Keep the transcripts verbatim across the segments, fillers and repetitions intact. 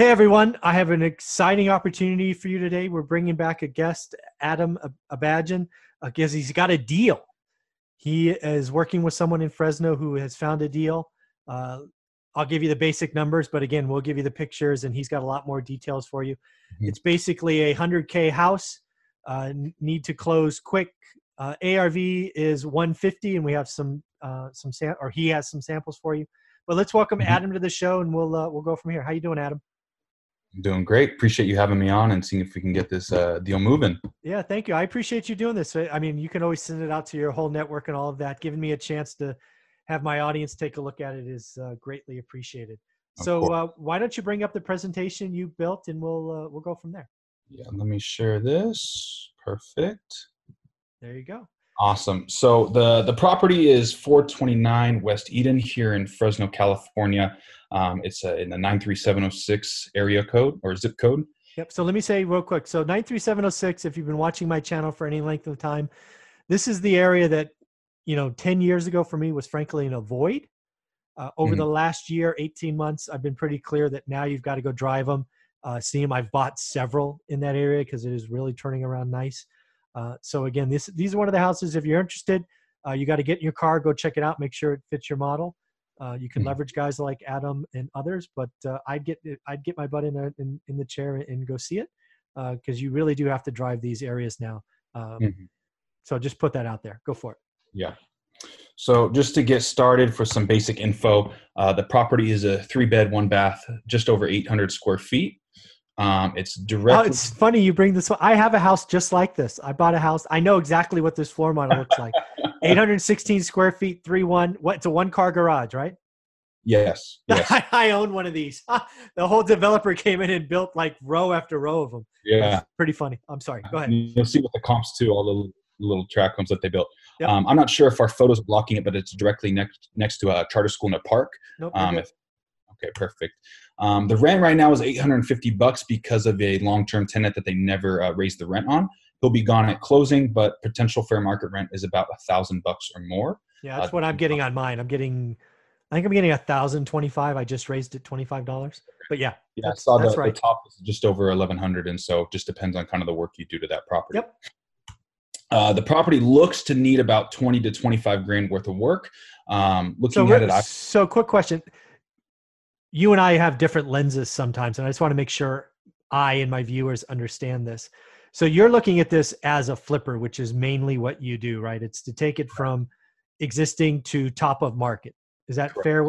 Hey everyone, I have an exciting opportunity for you today. We're bringing back a guest, Adam Abadjan, because he's got a deal. He is working with someone in Fresno who has found a deal. Uh, I'll give you the basic numbers, but again, we'll give you the pictures and he's got a lot more details for you. Mm-hmm. It's basically a one hundred K house, uh, need to close quick. Uh, A R V is one fifty and we have some, uh, some sam or he has some samples for you. But let's welcome mm-hmm. Adam to the show and we'll, uh, we'll go from here. How you doing, Adam? Doing great. Appreciate you having me on and seeing if we can get this uh, deal moving. Yeah, thank you. I appreciate you doing this. I mean, you can always send it out to your whole network and all of that. Giving me a chance to have my audience take a look at it is uh, greatly appreciated. So uh, why don't you bring up the presentation you built and we'll, uh, we'll go from there. Yeah, let me share this. Perfect. There you go. Awesome. So the, the property is four twenty-nine West Eden here in Fresno, California. Um, it's uh, in the nine three seven oh six area code or zip code. Yep. So let me say real quick. So nine three seven oh six, if you've been watching my channel for any length of time, this is the area that, you know, ten years ago for me was frankly in a void. Uh, over mm-hmm. the last year, eighteen months, I've been pretty clear that now you've got to go drive them, uh, see them. I've bought several in that area because it is really turning around nice. Uh, so again, this, these are one of the houses. If you're interested, uh, you got to get in your car, go check it out, make sure it fits your model. Uh, you can mm-hmm. leverage guys like Adam and others, but uh, I'd get I'd get my butt in a, in, in the chair and go see it because uh, you really do have to drive these areas now. Um, mm-hmm. So just put that out there. Go for it. Yeah. So just to get started for some basic info, uh, the property is a three bed, one bath, just over eight hundred square feet. Um, it's directly. Oh, it's funny you bring this one. I have a house just like this. I bought a house. I know exactly what this floor model looks like. eight hundred sixteen square feet, three one. What? It's a one car garage, right? Yes. yes. I, I own one of these. The whole developer came in and built like row after row of them. Yeah. That's pretty funny. I'm sorry. Go ahead. You'll see what the comps to all the little, little track homes that they built. Yep. Um, I'm not sure if our photos are blocking it, but it's directly next next to a charter school in a park. Nope. Um, if, okay, perfect. Um, the rent right now is eight hundred fifty bucks because of a long-term tenant that they never uh, raised the rent on. He'll be gone at closing, but potential fair market rent is about a thousand bucks or more. Yeah, that's uh, what I'm getting on mine. I'm getting, I think I'm getting a thousand twenty-five. I just raised it twenty-five dollars. But yeah, yeah, that's, I saw that's the, right. The top is just over eleven hundred, and so it just depends on kind of the work you do to that property. Yep. Uh, the property looks to need about twenty to twenty-five grand worth of work. Um, looking so, at it, I, so quick question. You and I have different lenses sometimes, and I just want to make sure I and my viewers understand this. So you're looking at this as a flipper, which is mainly what you do, right? It's to take it from existing to top of market. Is that Correct. fair?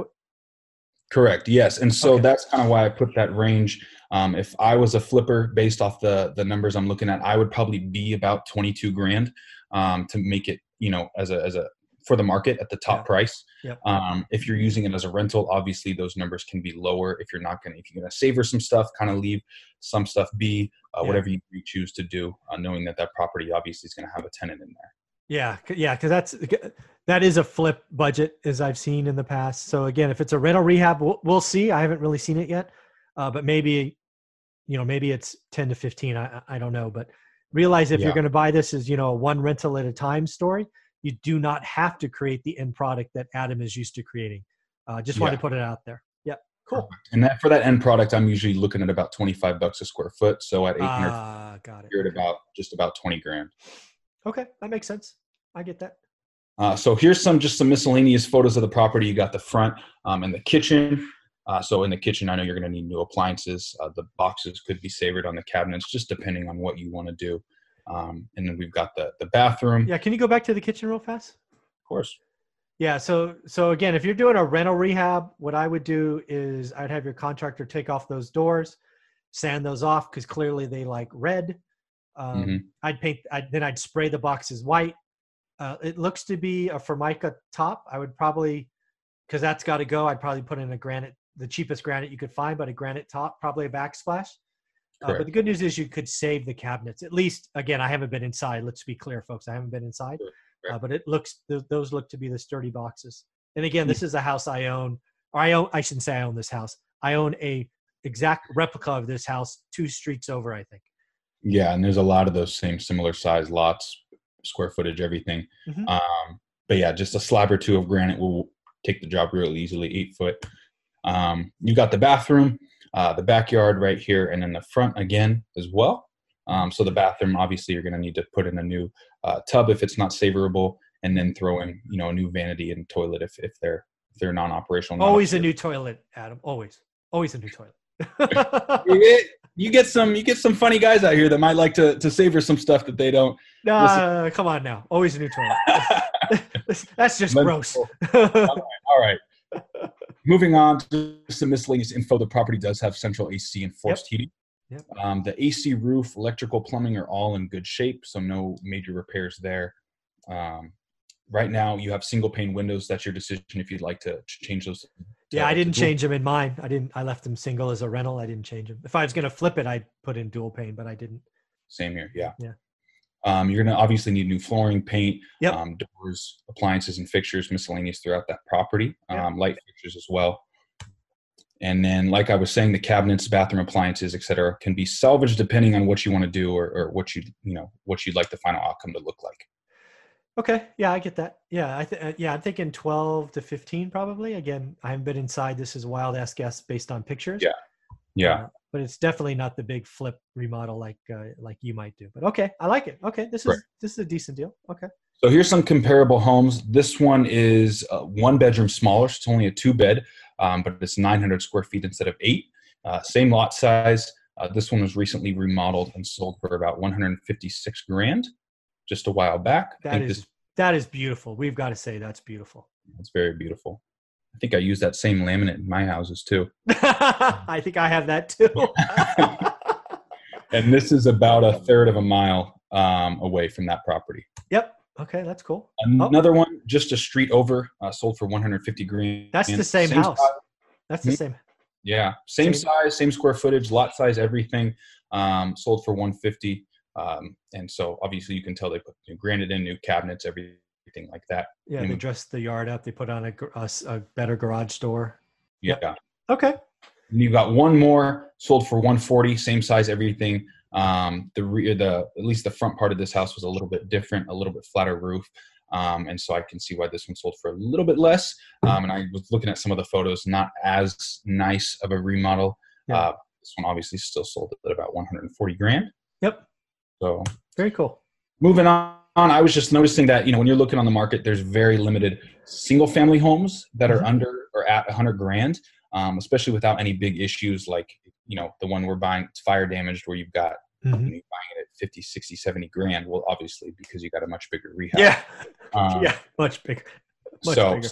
Correct. Yes. And so okay. that's kind of why I put that range. Um, if I was a flipper based off the, the numbers I'm looking at, I would probably be about twenty-two grand um, to make it, you know, as a, as a, for the market at the top yeah. price. Yep. Um, if you're using it as a rental, obviously those numbers can be lower. If you're not going to, if you're going to savor some stuff, kind of leave some stuff be, uh, yeah. whatever you choose to do, uh, knowing that that property obviously is going to have a tenant in there. Yeah. Yeah. Cause that's, that is a flip budget as I've seen in the past. So again, if it's a rental rehab, we'll, we'll see. I haven't really seen it yet. Uh, but maybe, you know, maybe it's ten to fifteen. I, I don't know, but realize if yeah. you're going to buy this as, you know, a one rental at a time story, you do not have to create the end product that Adam is used to creating. Uh, just yeah. wanted to put it out there. Yeah, cool. And that, for that end product, I'm usually looking at about twenty-five bucks a square foot. So at eight hundred, uh, got it. You're at about just about twenty grand. Okay, that makes sense. I get that. Uh, so here's some just some miscellaneous photos of the property. You got the front um, and the kitchen. Uh, so in the kitchen, I know you're going to need new appliances. Uh, the boxes could be savored on the cabinets, just depending on what you want to do. Um, and then we've got the, the bathroom. Yeah. Can you go back to the kitchen real fast? Of course. Yeah. So, so again, if you're doing a rental rehab, what I would do is I'd have your contractor take off those doors, sand those off. Cause clearly they like red. Um, mm-hmm. I'd paint, I'd, then I'd spray the boxes white. Uh, it looks to be a Formica top. I would probably, cause that's got to go. I'd probably put in a granite, the cheapest granite you could find, but a granite top, probably a backsplash. Uh, but the good news is you could save the cabinets. At least, again, I haven't been inside. Let's be clear, folks. I haven't been inside. Uh, but it looks th those look to be the sturdy boxes. And again, this is a house I own. Or I own. I shouldn't say I own this house. I own a exact replica of this house two streets over, I think. Yeah, and there's a lot of those same similar size lots, square footage, everything. Mm-hmm. um, but yeah, just a slab or two of granite will take the job really easily, eight foot. Um, you got the bathroom. uh, the backyard right here, and then the front again as well. Um, so the bathroom, obviously, you're going to need to put in a new uh, tub if it's not savorable, and then throw in, you know, a new vanity and toilet if if they're if they're non-operational. Always a new toilet, Adam. Always, always a new toilet. you, get, you get some you get some funny guys out here that might like to to savor some stuff that they don't. Nah, listen. Come on now. Always a new toilet. That's just gross. All right. All right. Moving on to some miscellaneous info. The property does have central A C and forced yep. heating. Yep. Um, the A C, roof, electrical, plumbing are all in good shape, so no major repairs there. Um, right now, you have single pane windows. That's your decision if you'd like to change those. Yeah, uh, I didn't change them in mine. I didn't. I left them single as a rental. I didn't change them. If I was going to flip it, I'd put in dual pane, but I didn't. Same here. Yeah. Yeah. Um, you're going to obviously need new flooring, paint, yep. um, doors, appliances, and fixtures, miscellaneous throughout that property. Yep. Um, light fixtures as well. And then, like I was saying, the cabinets, bathroom appliances, et cetera, can be salvaged depending on what you want to do or, or what you, you know, what you'd like the final outcome to look like. Okay. Yeah, I get that. Yeah. I th yeah. I'm thinking twelve to fifteen, probably. Again, I haven't been inside. This is a wild ass guess based on pictures. Yeah. Yeah. Uh, but it's definitely not the big flip remodel like, uh, like you might do, but okay. I like it. Okay. This is, right. this is a decent deal. Okay. So here's some comparable homes. This one is uh, one bedroom smaller. So it's only a two bed, um, but it's nine hundred square feet instead of eight, uh, same lot size. Uh, this one was recently remodeled and sold for about one hundred fifty-six grand just a while back. That is, this, that is beautiful. We've got to say that's beautiful. That's very beautiful. I think I use that same laminate in my houses too. I think I have that too. And this is about a third of a mile um, away from that property. Yep. Okay. That's cool. Another oh. one, just a street over, uh, sold for one hundred fifty grand. That's the same, same house. Size. That's the same. Yeah. Same, same size, same square footage, lot size, everything, um, sold for one fifty. Um, and so obviously you can tell they put new granite in, new cabinets, everything. Anything like that. Yeah, they dressed the yard up. They put on a, a, a better garage door. Yeah. Yep. Okay. And you got one more sold for one forty, same size, everything. Um, the rear, the at least the front part of this house was a little bit different, a little bit flatter roof, um, and so I can see why this one sold for a little bit less. Um, and I was looking at some of the photos, not as nice of a remodel. Yeah. Uh, this one obviously still sold at about one hundred forty grand. Yep. So very cool. Moving on. I was just noticing that, you know, when you're looking on the market, there's very limited single family homes that are mm-hmm. under or at one hundred grand, um, especially without any big issues like, you know, the one we're buying, it's fire damaged, where you've got mm-hmm. you know, you're buying it at fifty, sixty, seventy grand. Well, obviously, because you got a much bigger rehab. Yeah. Um, yeah. Much bigger. Much so, bigger.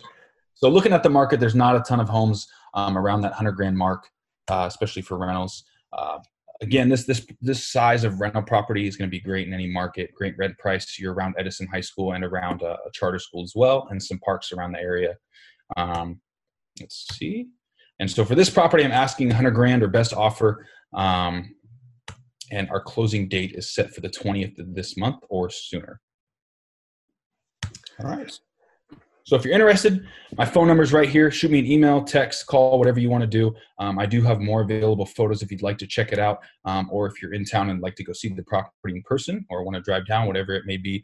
So looking at the market, there's not a ton of homes um, around that one hundred grand mark, uh, especially for rentals. Uh, Again, this this this size of rental property is going to be great in any market. Great rent price. You're around Edison High School and around a, a charter school as well, and some parks around the area. Um, let's see. And so for this property, I'm asking one hundred grand or best offer, um, and our closing date is set for the twentieth of this month or sooner. All right. So if you're interested, my phone number is right here. Shoot me an email, text, call, whatever you want to do. Um, I do have more available photos if you'd like to check it out, um, or if you're in town and like to go see the property in person or want to drive down, whatever it may be,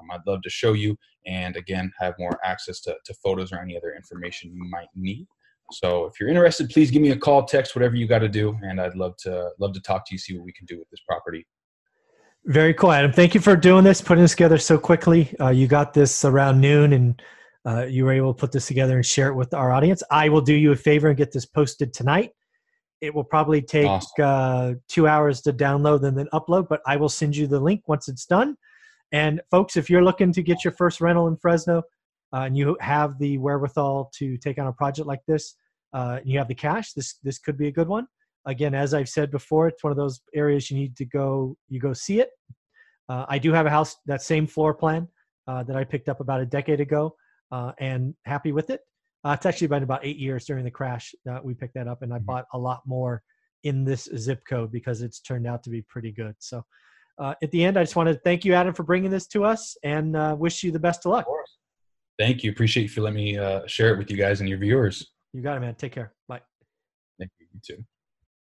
um, I'd love to show you and, again, have more access to, to photos or any other information you might need. So if you're interested, please give me a call, text, whatever you got to do, and I'd love to, love to talk to you, see what we can do with this property. Very cool, Adam. Thank you for doing this, putting this together so quickly. Uh, you got this around noon, and uh, you were able to put this together and share it with our audience. I will do you a favor and get this posted tonight. It will probably take awesome. uh, two hours to download and then upload, but I will send you the link once it's done. And folks, if you're looking to get your first rental in Fresno, uh, and you have the wherewithal to take on a project like this, uh, and you have the cash, this, this could be a good one. Again, as I've said before, it's one of those areas you need to go, you go see it. Uh, I do have a house, that same floor plan uh, that I picked up about a decade ago, uh, and happy with it. Uh, it's actually been about eight years during the crash that we picked that up, and I bought a lot more in this zip code because it's turned out to be pretty good. So uh, at the end, I just want to thank you, Adam, for bringing this to us, and uh, wish you the best of luck. Of course. Thank you. Appreciate you for letting me uh, share it with you guys and your viewers. You got it, man. Take care. Bye. Thank you. You too.